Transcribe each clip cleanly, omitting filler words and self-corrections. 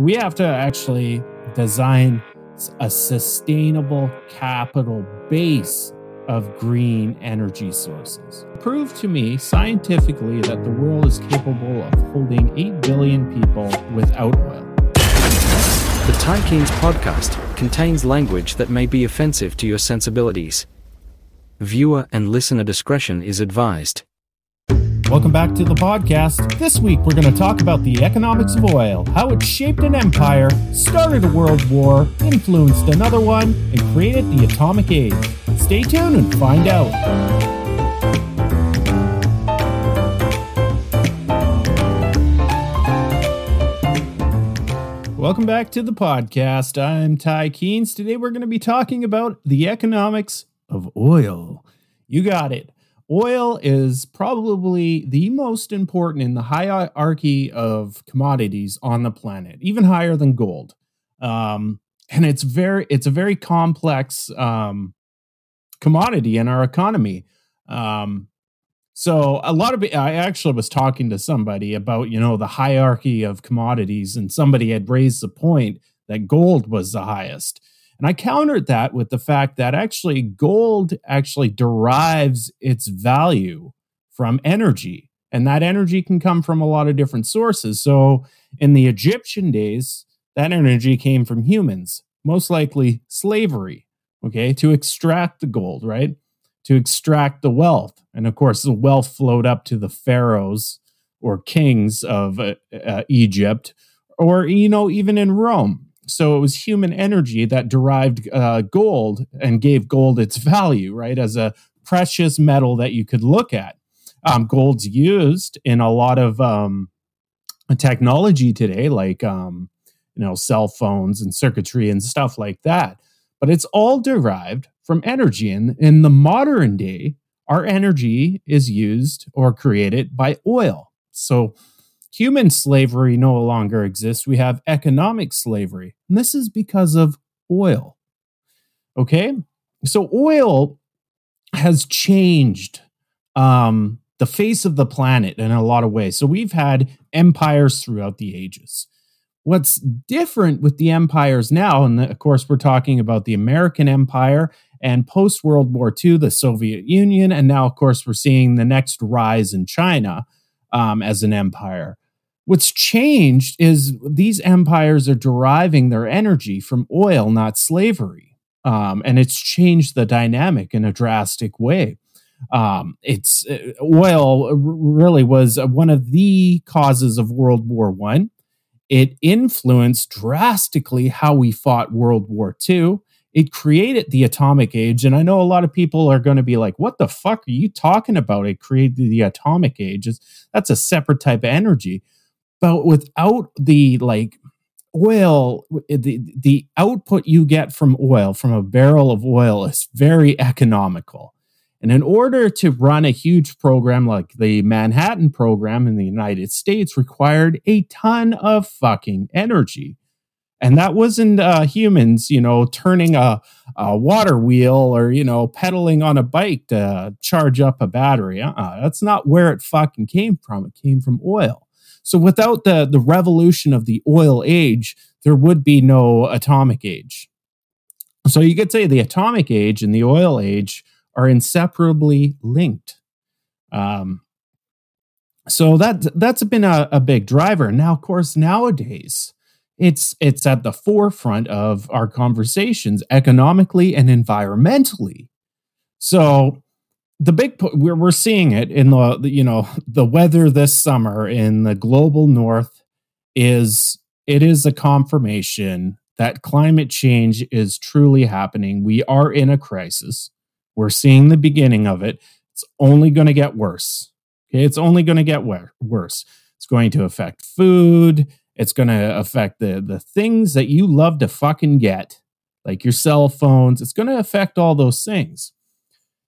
We have to actually design a sustainable capital base of green energy sources. Prove to me scientifically that the world is capable of holding 8 billion people without oil. The Ty Keynes podcast contains language that may be offensive to your sensibilities. Viewer and listener discretion is advised. Welcome back to the podcast. This week, we're going to talk about the economics of oil, how it shaped an empire, started a world war, influenced another one, and created the atomic age. Stay tuned and find out. Welcome back to the podcast. I'm Ty Keynes. Today, we're going to be talking about the economics of oil. You got it. Oil is probably the most important in the hierarchy of commodities on the planet, even higher than gold. And it's a very complex commodity in our economy. So a lot of it, I actually was talking to somebody about, the hierarchy of commodities, and somebody had raised the point that gold was the highest. And I countered that with the fact that actually gold actually derives its value from energy. And that energy can come from a lot of different sources. So in the Egyptian days, that energy came from humans, most likely slavery, okay, to extract the gold, right? To extract the wealth. And of course, the wealth flowed up to the pharaohs or kings of Egypt, or, even in Rome. So it was human energy that derived gold and gave gold its value, right? As a precious metal that you could look at. Gold's used in a lot of technology today, like, cell phones and circuitry and stuff like that. But it's all derived from energy. And in the modern day, our energy is used or created by oil. So human slavery no longer exists. We have economic slavery. And this is because of oil. Okay? So oil has changed the face of the planet in a lot of ways. So we've had empires throughout the ages. What's different with the empires now, and of course we're talking about the American Empire and post-World War II, the Soviet Union, and now of course we're seeing the next rise in China as an empire. What's changed is these empires are deriving their energy from oil, not slavery. And it's changed the dynamic in a drastic way. Oil really was one of the causes of World War I. It influenced drastically how we fought World War II. It created the atomic age. And I know a lot of people are going to be like, what the fuck are you talking about? It created the atomic age. That's a separate type of energy. But without the oil, the output you get from oil, from a barrel of oil, is very economical. And in order to run a huge program like the Manhattan program in the United States required a ton of fucking energy. And that wasn't humans, turning a water wheel or, pedaling on a bike to charge up a battery. That's not where it fucking came from. It came from oil. So without the revolution of the oil age, there would be no atomic age. So you could say the atomic age and the oil age are inseparably linked. So that's been a big driver. Now, of course, nowadays, it's at the forefront of our conversations economically and environmentally. So the we're seeing it in the weather this summer in the global north is a confirmation that climate change is truly happening. We are in a crisis. We're seeing the beginning of it. It's only going to get worse. Okay, it's only going to get worse. It's going to affect food. It's going to affect the things that you love to fucking get, like your cell phones. It's going to affect all those things.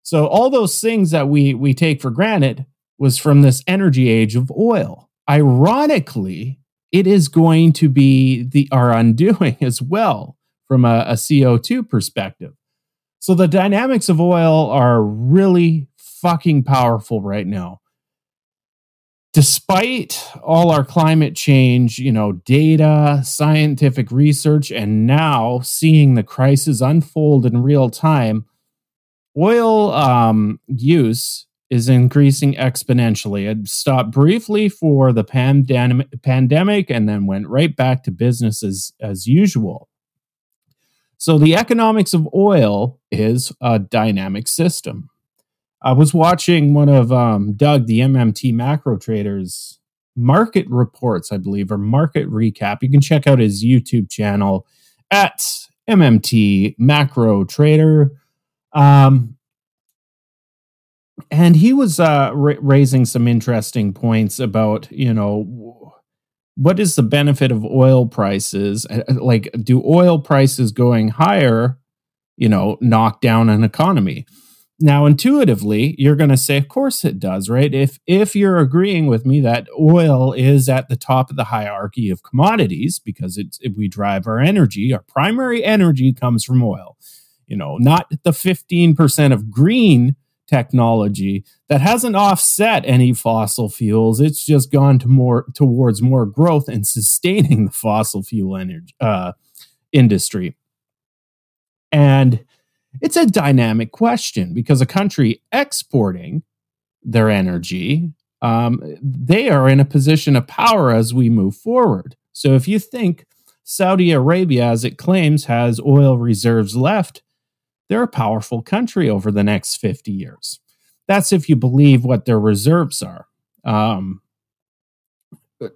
So all those things that we take for granted was from this energy age of oil. Ironically, it is going to be our undoing as well from a CO2 perspective. So the dynamics of oil are really fucking powerful right now. despite all our climate change, data, scientific research, and now seeing the crisis unfold in real time, oil use is increasing exponentially. It stopped briefly for the pandemic and then went right back to business as usual. So the economics of oil is a dynamic system. I was watching one of Doug, the MMT Macro Trader's market reports, I believe, or market recap. You can check out his YouTube channel at MMT Macro Trader. And he was raising some interesting points about, what is the benefit of oil prices? Like, do oil prices going higher, knock down an economy? Now, intuitively, you're going to say, of course it does, right? If you're agreeing with me that oil is at the top of the hierarchy of commodities, because we drive our energy, our primary energy comes from oil. Not the 15% of green technology that hasn't offset any fossil fuels. It's just gone towards more growth and sustaining the fossil fuel energy industry. And it's a dynamic question because a country exporting their energy, they are in a position of power as we move forward. So if you think Saudi Arabia, as it claims, has oil reserves left, they're a powerful country over the next 50 years. That's if you believe what their reserves are.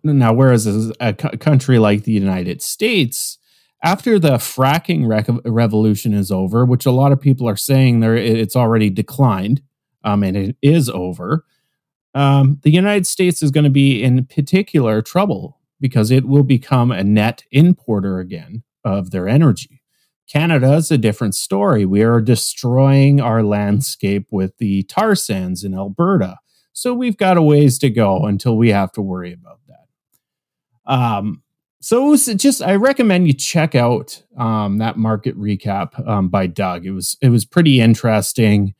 Now, whereas a country like the United States, after the fracking revolution is over, which a lot of people are saying it's already declined, and it is over, the United States is going to be in particular trouble because it will become a net importer again of their energy. Canada is a different story. We are destroying our landscape with the tar sands in Alberta. So we've got a ways to go until we have to worry about that. I recommend you check out that market recap by Doug. It was pretty interesting.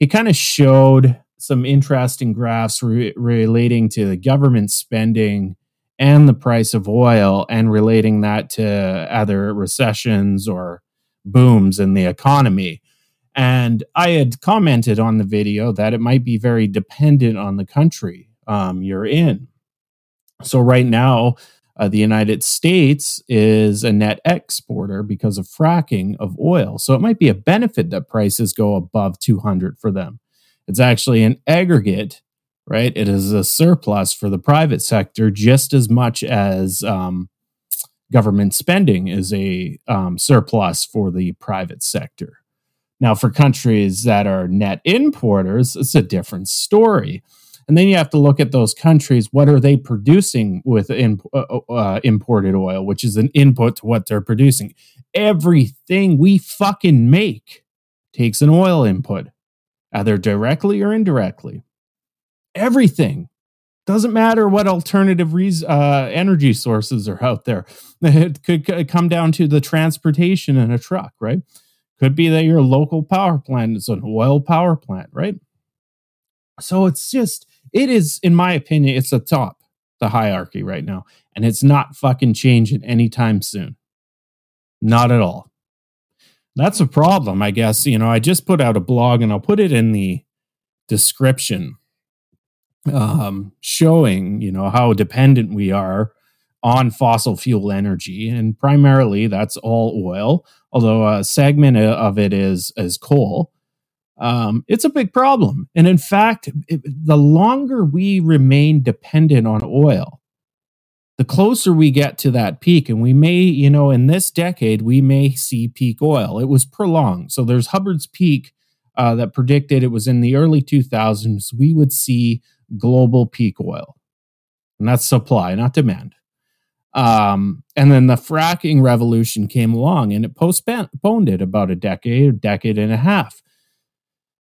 It kind of showed some interesting graphs relating to the government spending and the price of oil and relating that to either recessions or booms in the economy. And I had commented on the video that it might be very dependent on the country you're in. So right now, the United States is a net exporter because of fracking of oil. So it might be a benefit that prices go above 200 for them. It's actually an aggregate, right? It is a surplus for the private sector just as much as government spending is a surplus for the private sector. Now, for countries that are net importers, it's a different story. And then you have to look at those countries. What are they producing with imported oil, which is an input to what they're producing? Everything we fucking make takes an oil input, either directly or indirectly. Everything. Doesn't matter what alternative energy sources are out there. It could come down to the transportation in a truck, right? Could be that your local power plant is an oil power plant, right? So it is, in my opinion, it's atop the hierarchy right now. And it's not fucking changing anytime soon. Not at all. That's a problem, I guess. I just put out a blog and I'll put it in the description showing, how dependent we are on fossil fuel energy. And primarily that's all oil, although a segment of it is coal. It's a big problem. And in fact, the longer we remain dependent on oil, the closer we get to that peak. And we may, in this decade, we may see peak oil. It was prolonged. So there's Hubbert's peak that predicted it was in the early 2000s. We would see global peak oil. And that's supply, not demand. And then the fracking revolution came along and it postponed it about a decade and a half.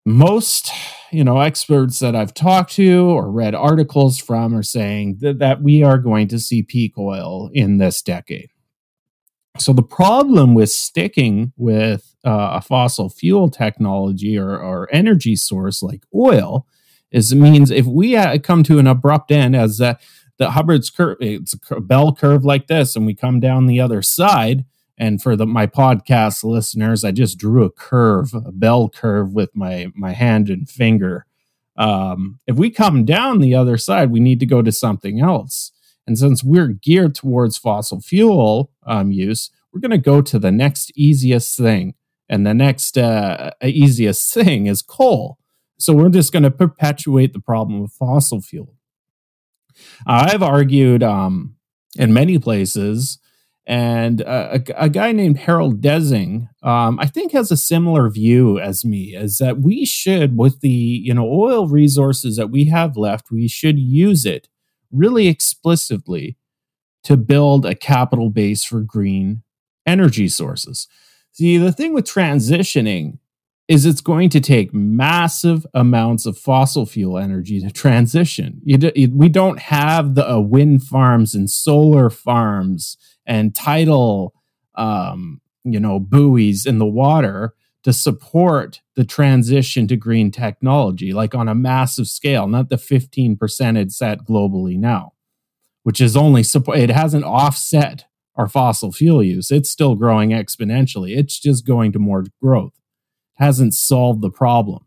Most, experts that I've talked to or read articles from are saying that we are going to see peak oil in this decade. So the problem with sticking with a fossil fuel technology or energy source like oil is it means if we come to an abrupt end as the Hubbert's curve, it's a bell curve like this, and we come down the other side. And for my podcast listeners, I just drew a curve, a bell curve with my hand and finger. If we come down the other side, we need to go to something else. And since we're geared towards fossil fuel use, we're going to go to the next easiest thing. And the next easiest thing is coal. So we're just going to perpetuate the problem of fossil fuel. I've argued in many places, and a guy named Harald Desing, I think, has a similar view as me, is that we should, with the oil resources that we have left, we should use it really explicitly to build a capital base for green energy sources. See, the thing with transitioning is it's going to take massive amounts of fossil fuel energy to transition. We don't have the wind farms and solar farms and tidal, buoys in the water to support the transition to green technology, like on a massive scale, not the 15% it's at globally now, which is only support. It hasn't offset our fossil fuel use. It's still growing exponentially. It's just going to more growth. Hasn't solved the problem.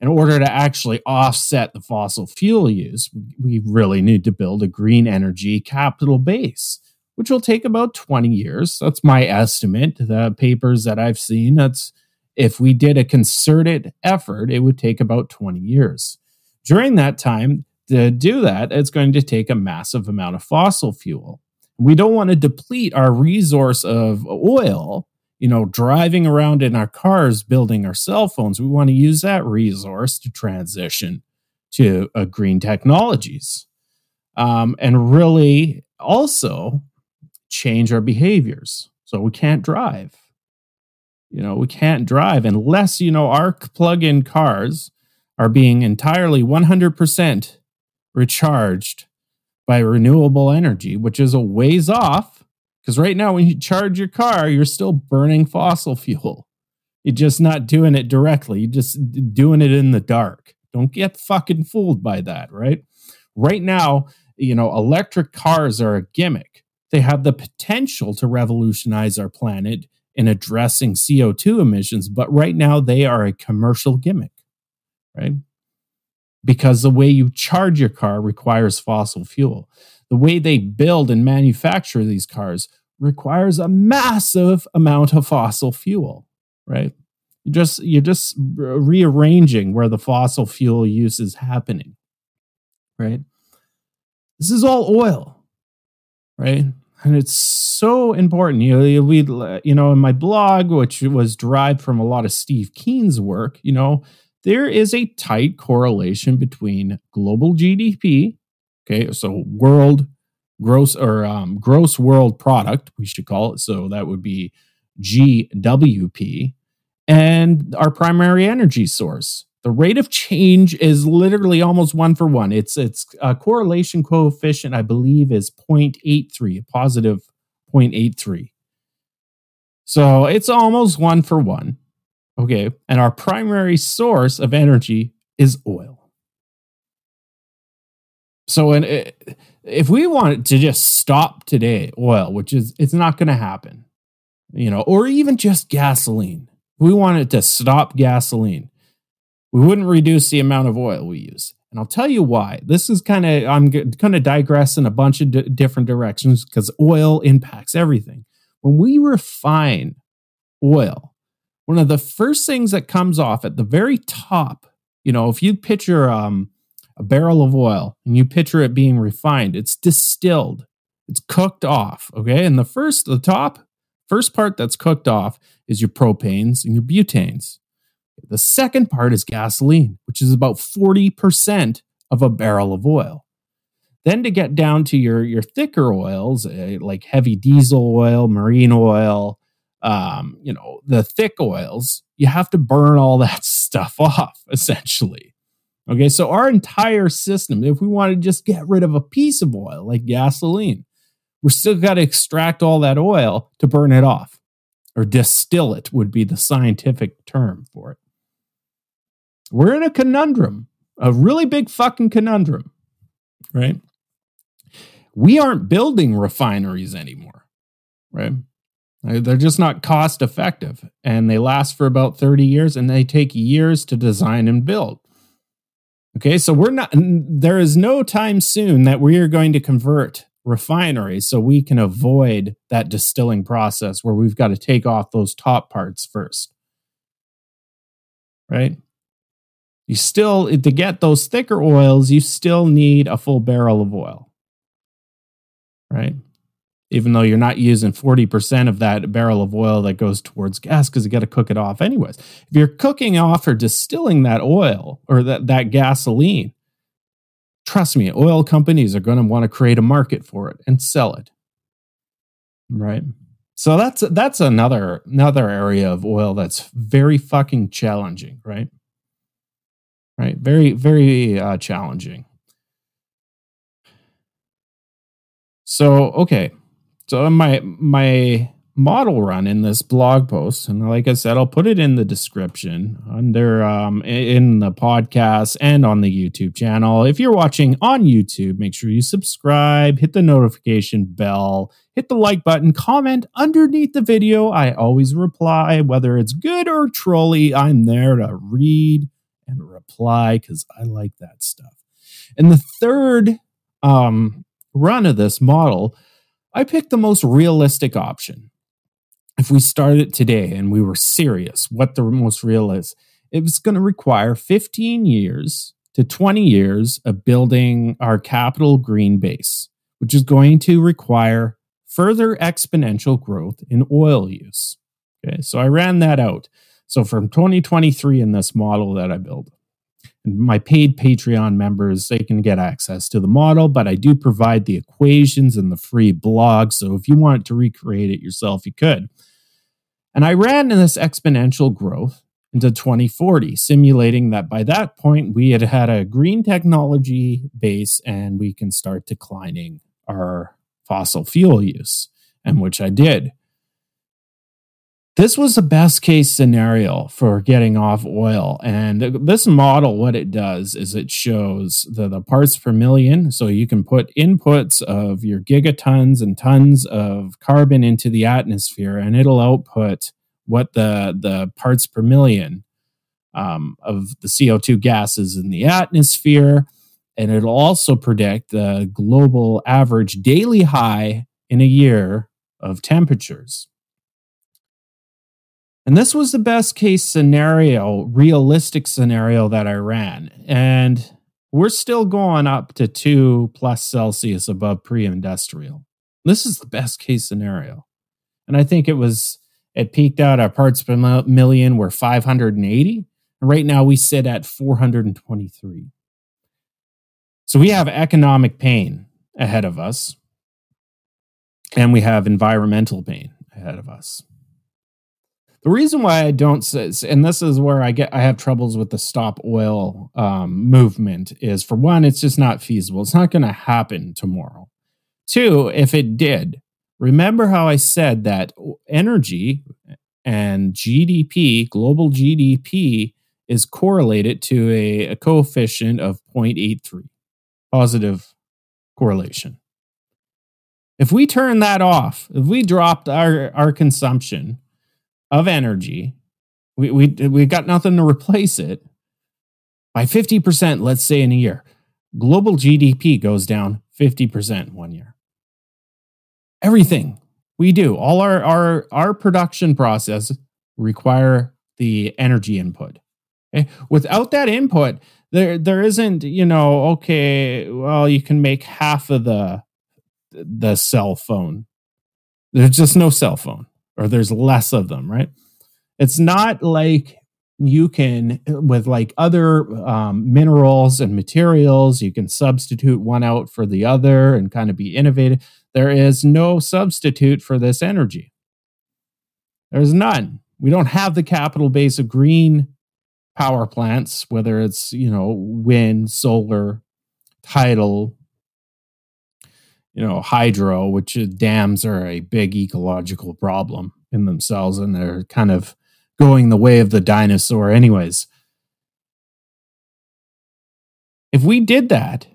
In order to actually offset the fossil fuel use, we really need to build a green energy capital base, which will take about 20 years. That's my estimate. The papers that I've seen, that's if we did a concerted effort, it would take about 20 years. During that time, to do that, it's going to take a massive amount of fossil fuel. We don't want to deplete our resource of oil, driving around in our cars, building our cell phones. We want to use that resource to transition to green technologies, and really also change our behaviors. So we can't drive. We can't drive unless, our plug-in cars are being entirely 100% recharged by renewable energy, which is a ways off. Because right now, when you charge your car, you're still burning fossil fuel. You're just not doing it directly. You're just doing it in the dark. Don't get fucking fooled by that, right? Right now, electric cars are a gimmick. They have the potential to revolutionize our planet in addressing CO2 emissions, but right now they are a commercial gimmick, right? Because the way you charge your car requires fossil fuel. The way they build and manufacture these cars requires a massive amount of fossil fuel, right? You're just rearranging where the fossil fuel use is happening, right? This is all oil, right? And it's so important. In my blog, which was derived from a lot of Steve Keen's work, there is a tight correlation between global GDP, okay, so world gross or gross world product, we should call it. So that would be GWP, and our primary energy source. The rate of change is literally almost one for one. It's a correlation coefficient, I believe, is 0.83, a positive 0.83. So it's almost one for one. Okay, and our primary source of energy is oil. So if we wanted to just stop today oil, which is, it's not going to happen, or even just gasoline, if we wanted to stop gasoline, we wouldn't reduce the amount of oil we use. And I'll tell you why. This is I'm going to digress in a bunch of different directions because oil impacts everything. When we refine oil, one of the first things that comes off at the very top, if you picture a barrel of oil and you picture it being refined, it's distilled, it's cooked off, okay? And the first part that's cooked off is your propanes and your butanes. The second part is gasoline, which is about 40% of a barrel of oil. Then to get down to your thicker oils, like heavy diesel oil, marine oil, the thick oils, you have to burn all that stuff off, essentially. Okay, so our entire system, if we want to just get rid of a piece of oil, like gasoline, we're still got to extract all that oil to burn it off, or distill it would be the scientific term for it. We're in a conundrum. a really big fucking conundrum, right? We aren't building refineries anymore, right? They're just not cost effective, and they last for about 30 years, and they take years to design and build. Okay, so we're not, there is no time soon that we are going to convert refineries so we can avoid that distilling process where we've got to take off those top parts first, right? You still, to get those thicker oils, you still need a full barrel of oil, right? Even though you're not using 40% of that barrel of oil that goes towards gas because you got to cook it off anyways. If you're cooking off or distilling that oil or that gasoline, trust me, oil companies are going to want to create a market for it and sell it, right? So that's another area of oil that's very fucking challenging, right? Right, very, very challenging. So, okay. So my model run in this blog post, and like I said, I'll put it in the description under in the podcast and on the YouTube channel. If you're watching on YouTube, make sure you subscribe, hit the notification bell, hit the like button, comment underneath the video. I always reply, whether it's good or trolly, I'm there to read and reply because I like that stuff. And the third run of this model, I picked the most realistic option. If we started today and we were serious, what the most real is, it was going to require 15 years to 20 years of building our capital green base, which is going to require further exponential growth in oil use. Okay, so I ran that out. So from 2023 in this model that I built, my paid Patreon members, they can get access to the model, but I do provide the equations and the free blog. So if you wanted to recreate it yourself, you could. And I ran in this exponential growth into 2040, simulating that by that point, we had had a green technology base and we can start declining our fossil fuel use, and which I did. This was the best case scenario for getting off oil. And this model, what it does is it shows the parts per million. So you can put inputs of your gigatons and tons of carbon into the atmosphere, and it'll output what the parts per million of the CO2 gases in the atmosphere. And it'll also predict the global average daily high in a year of temperatures. And this was the best case scenario, realistic scenario that I ran. And we're still going up to 2+ Celsius above pre-industrial. This is the best case scenario. And I think it peaked out at parts per million were 580. And right now we sit at 423. So we have economic pain ahead of us. And we have environmental pain ahead of us. The reason why I don't say, and this is where I have troubles with the stop oil movement, is for one, it's just not feasible. It's not going to happen tomorrow. Two, if it did, remember how I said that energy and GDP, global GDP, is correlated to a coefficient of 0.83, positive correlation. If we turn that off, if we dropped our consumption of energy, we got nothing to replace it by 50%, let's say, in a year. Global GDP goes down 50% one year. Everything we do, all our production process require the energy input. Okay? Without that input, there isn't, okay, well, you can make half of the cell phone. There's just no cell phone. Or there's less of them, right? It's not like you can, with like other minerals and materials, you can substitute one out for the other and kind of be innovative. There is no substitute for this energy. There's none. We don't have the capital base of green power plants, whether it's, wind, solar, tidal, hydro, which dams are a big ecological problem in themselves, and they're kind of going the way of the dinosaur anyways. If we did that,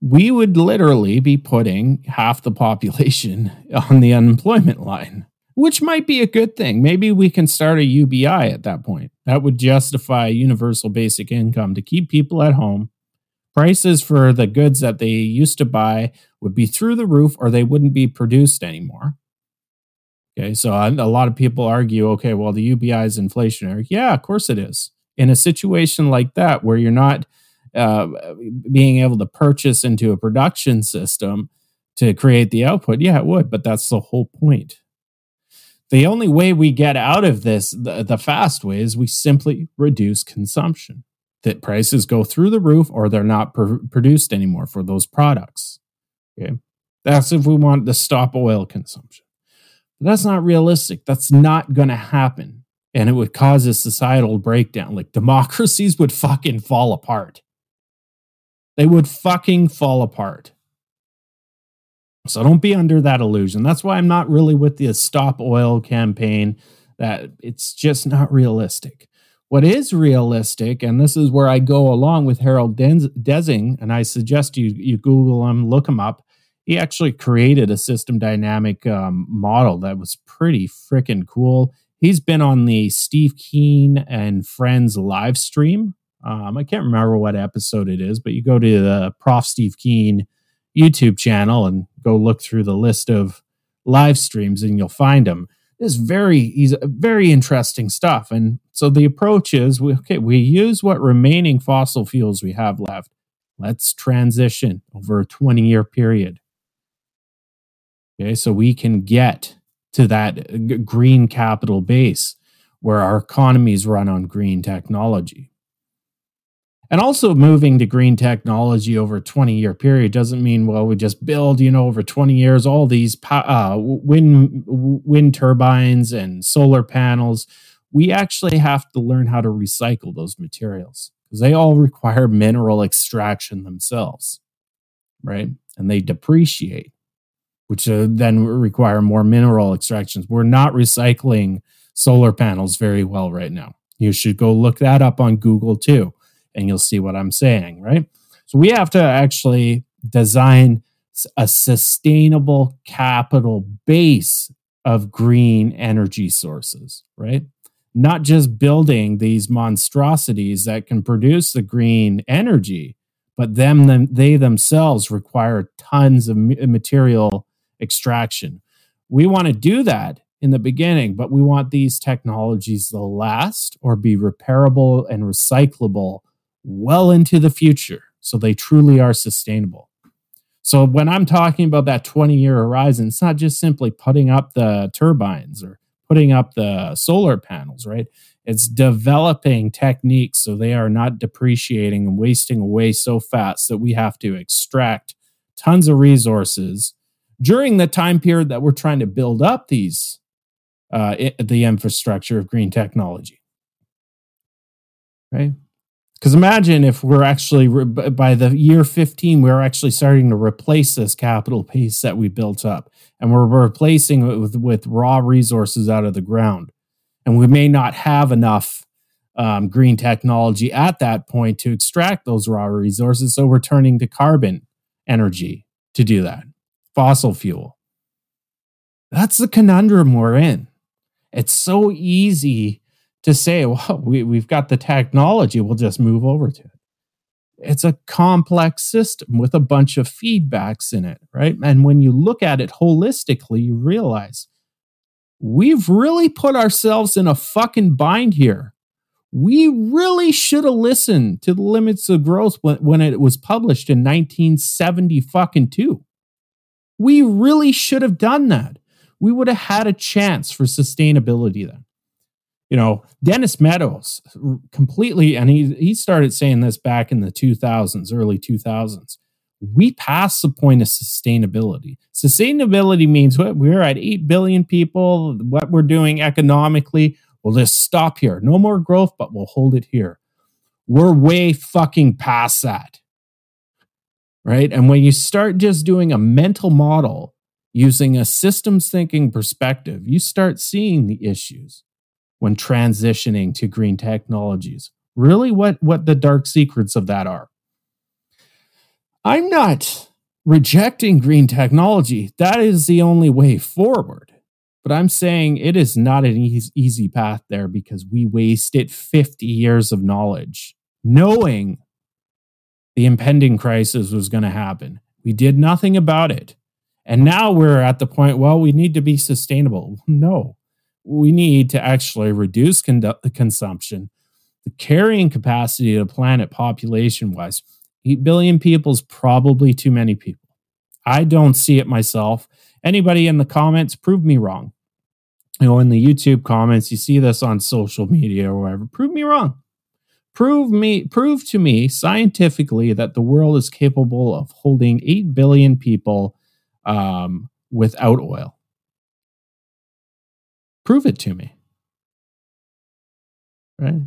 we would literally be putting half the population on the unemployment line, which might be a good thing. Maybe we can start a UBI at that point. That would justify universal basic income to keep people at home. Prices for the goods that they used to buy would be through the roof, or they wouldn't be produced anymore. Okay, so a lot of people argue, okay, well, the UBI is inflationary. Yeah, of course it is. In a situation like that, where you're not being able to purchase into a production system to create the output, yeah, it would, but that's the whole point. The only way we get out of this, the fast way, is we simply reduce consumption. That prices go through the roof, or they're not produced anymore for those products. Okay, that's if we want to stop oil consumption. But that's not realistic. That's not going to happen. And it would cause a societal breakdown. Like, democracies would fucking fall apart. They would fucking fall apart. So don't be under that illusion. That's why I'm not really with the stop oil campaign. That it's just not realistic. What is realistic, and this is where I go along with Harald Desing, and I suggest you Google him, look him up. He actually created a system dynamic model that was pretty freaking cool. He's been on the Steve Keen and Friends live stream. I can't remember what episode it is, but you go to the Prof. Steve Keen YouTube channel and go look through the list of live streams, and you'll find him. He's very interesting stuff. And so the approach is, we use what remaining fossil fuels we have left. Let's transition over a 20-year period. Okay, so we can get to that green capital base where our economies run on green technology. And also, moving to green technology over a 20-year period doesn't mean, well, we just build, over 20 years, all these wind turbines and solar panels. We actually have to learn how to recycle those materials, because they all require mineral extraction themselves, right? And they depreciate, which then require more mineral extractions. We're not recycling solar panels very well right now. You should go look that up on Google too, and you'll see what I'm saying, right? So we have to actually design a sustainable capital base of green energy sources, right? Not just building these monstrosities that can produce the green energy, but they themselves require tons of material extraction. We want to do that in the beginning, but we want these technologies to last or be repairable and recyclable well into the future, so they truly are sustainable. So when I'm talking about that 20-year horizon, it's not just simply putting up the turbines or putting up the solar panels, right? It's developing techniques so they are not depreciating and wasting away so fast that we have to extract tons of resources during the time period that we're trying to build up these the infrastructure of green technology, right? Because imagine if we're actually, by the year 15, we're actually starting to replace this capital base that we built up. And we're replacing it with raw resources out of the ground. And we may not have enough green technology at that point to extract those raw resources. So we're turning to carbon energy to do that. Fossil fuel. That's the conundrum we're in. It's so easy to say, well, we've got the technology, we'll just move over to it. It's a complex system with a bunch of feedbacks in it, right? And when you look at it holistically, you realize we've really put ourselves in a fucking bind here. We really should have listened to the Limits of Growth when it was published in 1972. We really should have done that. We would have had a chance for sustainability then. Dennis Meadows completely, and he started saying this back in the 2000s, early 2000s. We passed the point of sustainability. Sustainability means what? We're at 8 billion people, what we're doing economically, we'll just stop here. No more growth, but we'll hold it here. We're way fucking past that, right? And when you start just doing a mental model using a systems thinking perspective, you start seeing the issues when transitioning to green technologies. Really what the dark secrets of that are. I'm not rejecting green technology. That is the only way forward. But I'm saying it is not an easy path there, because we wasted 50 years of knowledge knowing the impending crisis was going to happen. We did nothing about it. And now we're at the point, well, we need to be sustainable. No, we need to actually reduce consumption. The carrying capacity of the planet population-wise, 8 billion people is probably too many people. I don't see it myself. Anybody in the comments, prove me wrong. You know, in the YouTube comments, you see this on social media or whatever. Prove me wrong. Prove to me scientifically that the world is capable of holding 8 billion people without oil. Prove it to me. Right?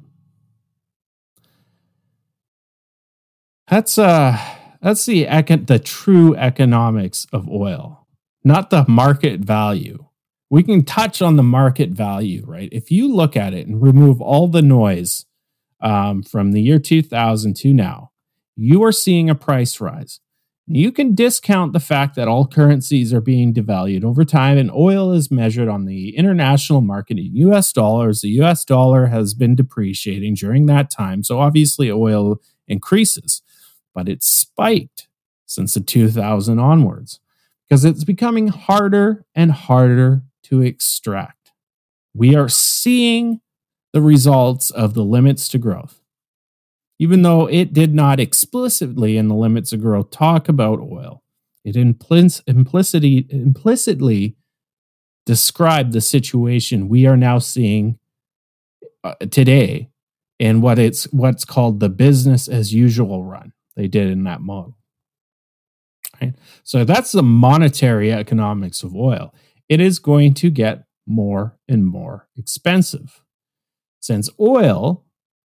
That's the true economics of oil. Not the market value. We can touch on the market value, right? If you look at it and remove all the noise from the year 2000 to now, you are seeing a price rise. You can discount the fact that all currencies are being devalued over time, and oil is measured on the international market in U.S. dollars. The U.S. dollar has been depreciating during that time, so obviously oil increases, but it's spiked since the 2000 onwards. Because it's becoming harder and harder to extract. We are seeing the results of the limits to growth. Even though it did not explicitly in the limits of growth talk about oil, it implicitly described the situation we are now seeing today in what's called the business as usual run they did in that model. Right? So that's the monetary economics of oil. It is going to get more and more expensive. Since oil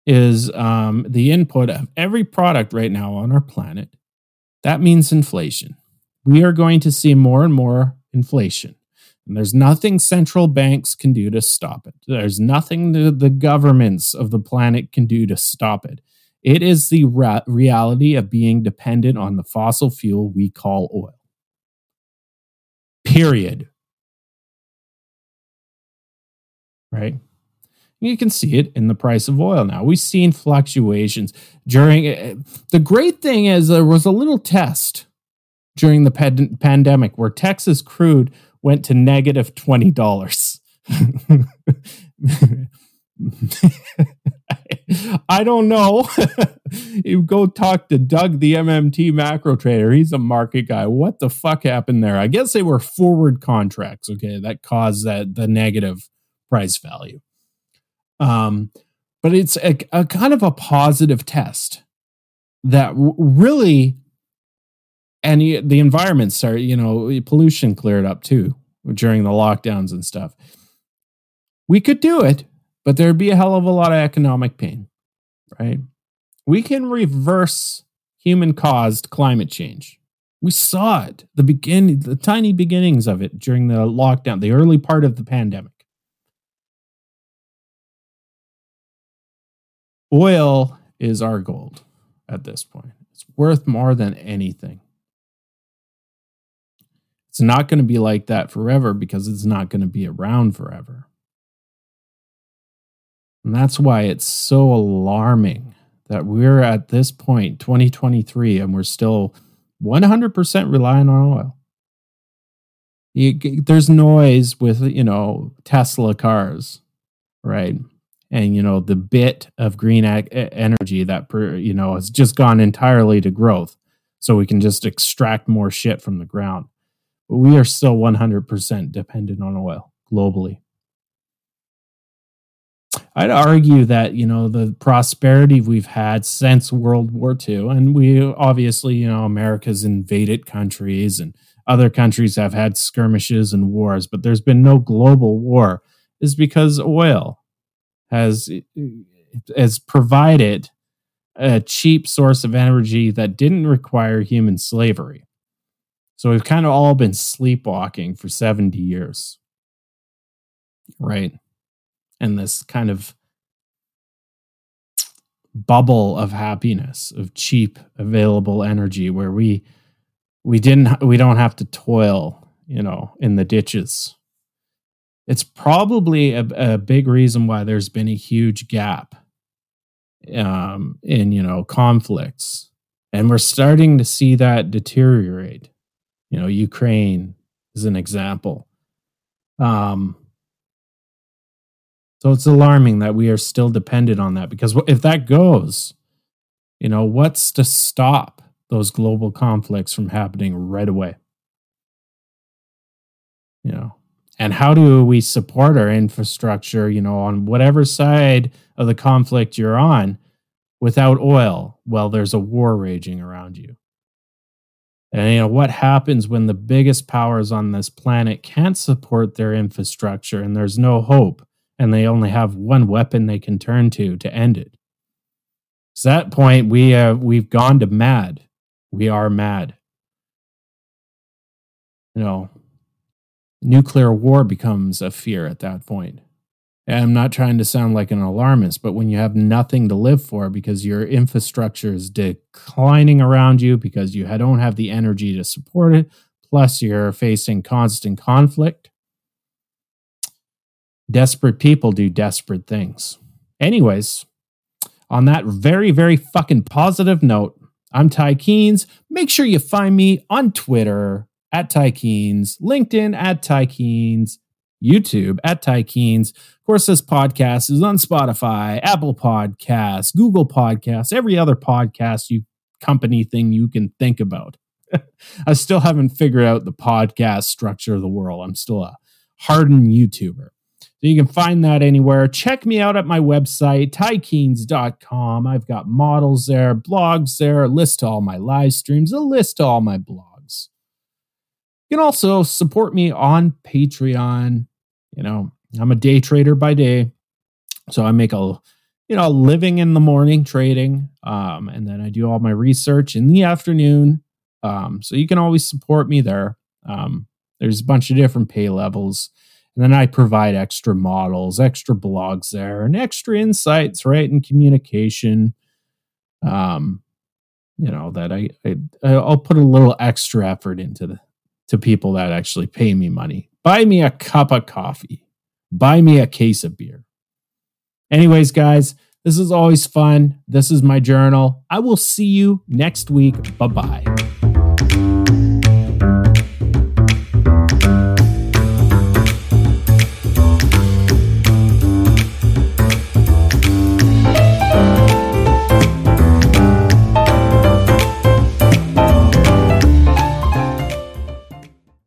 is the input of every product right now on our planet, that means inflation. We are going to see more and more inflation. And there's nothing central banks can do to stop it. There's nothing the governments of the planet can do to stop it. It is the reality of being dependent on the fossil fuel we call oil. Period. Right? You can see it in the price of oil now. We've seen fluctuations during... The great thing is there was a little test during the pandemic where Texas crude went to negative $20. I don't know. You go talk to Doug, the MMT Macro Trader. He's a market guy. What the fuck happened there? I guess they were forward contracts, okay, that caused the negative price value. But it's a kind of a positive test that really, and the environments are, you know, pollution cleared up too during the lockdowns and stuff. We could do it, but there'd be a hell of a lot of economic pain, right? We can reverse human-caused climate change. We saw it, the tiny beginnings of it during the lockdown, the early part of the pandemic. Oil is our gold at this point. It's worth more than anything. It's not going to be like that forever because it's not going to be around forever. And that's why it's so alarming that we're at this point, 2023, and we're still 100% relying on oil. There's noise with, you know, Tesla cars, right? And, you know, the bit of green energy that, you know, has just gone entirely to growth. So we can just extract more shit from the ground. But we are still 100% dependent on oil globally. I'd argue that, you know, the prosperity we've had since World War II, and we obviously, you know, America's invaded countries and other countries have had skirmishes and wars, but there's been no global war, is because oil has provided a cheap source of energy that didn't require human slavery. So we've kind of all been sleepwalking for 70 years. Right. And this kind of bubble of happiness, of cheap available energy, where we don't have to toil, in the ditches. It's probably a big reason why there's been a huge gap in conflicts, and we're starting to see that deteriorate. Ukraine is an example. So it's alarming that we are still dependent on that, because if that goes, what's to stop those global conflicts from happening right away? And how do we support our infrastructure, on whatever side of the conflict you're on, without oil? Well, there's a war raging around you. And what happens when the biggest powers on this planet can't support their infrastructure and there's no hope, and they only have one weapon they can turn to end it? At that point, we've gone to mad. We are mad. Nuclear war becomes a fear at that point. And I'm not trying to sound like an alarmist, but when you have nothing to live for because your infrastructure is declining around you, because you don't have the energy to support it, plus you're facing constant conflict, desperate people do desperate things. Anyways, on that very, very fucking positive note, I'm Ty Keynes. Make sure you find me on Twitter at Ty Keynes, LinkedIn at Ty Keynes, YouTube at Ty Keynes. Of course, this podcast is on Spotify, Apple Podcasts, Google Podcasts, every other podcast company thing you can think about. I still haven't figured out the podcast structure of the world. I'm still a hardened YouTuber. So you can find that anywhere. Check me out at my website, tykeynes.com. I've got models there, blogs there, a list to all my live streams, a list to all my blogs. You can also support me on Patreon. I'm a day trader by day, so I make a living in the morning trading, and then I do all my research in the afternoon. So you can always support me there. There's a bunch of different pay levels, and then I provide extra models, extra blogs there, and extra insights, right, and communication. That I'll put a little extra effort into to people that actually pay me money. Buy me a cup of coffee. Buy me a case of beer. Anyways, guys, this is always fun. This is my journal. I will see you next week. Bye-bye.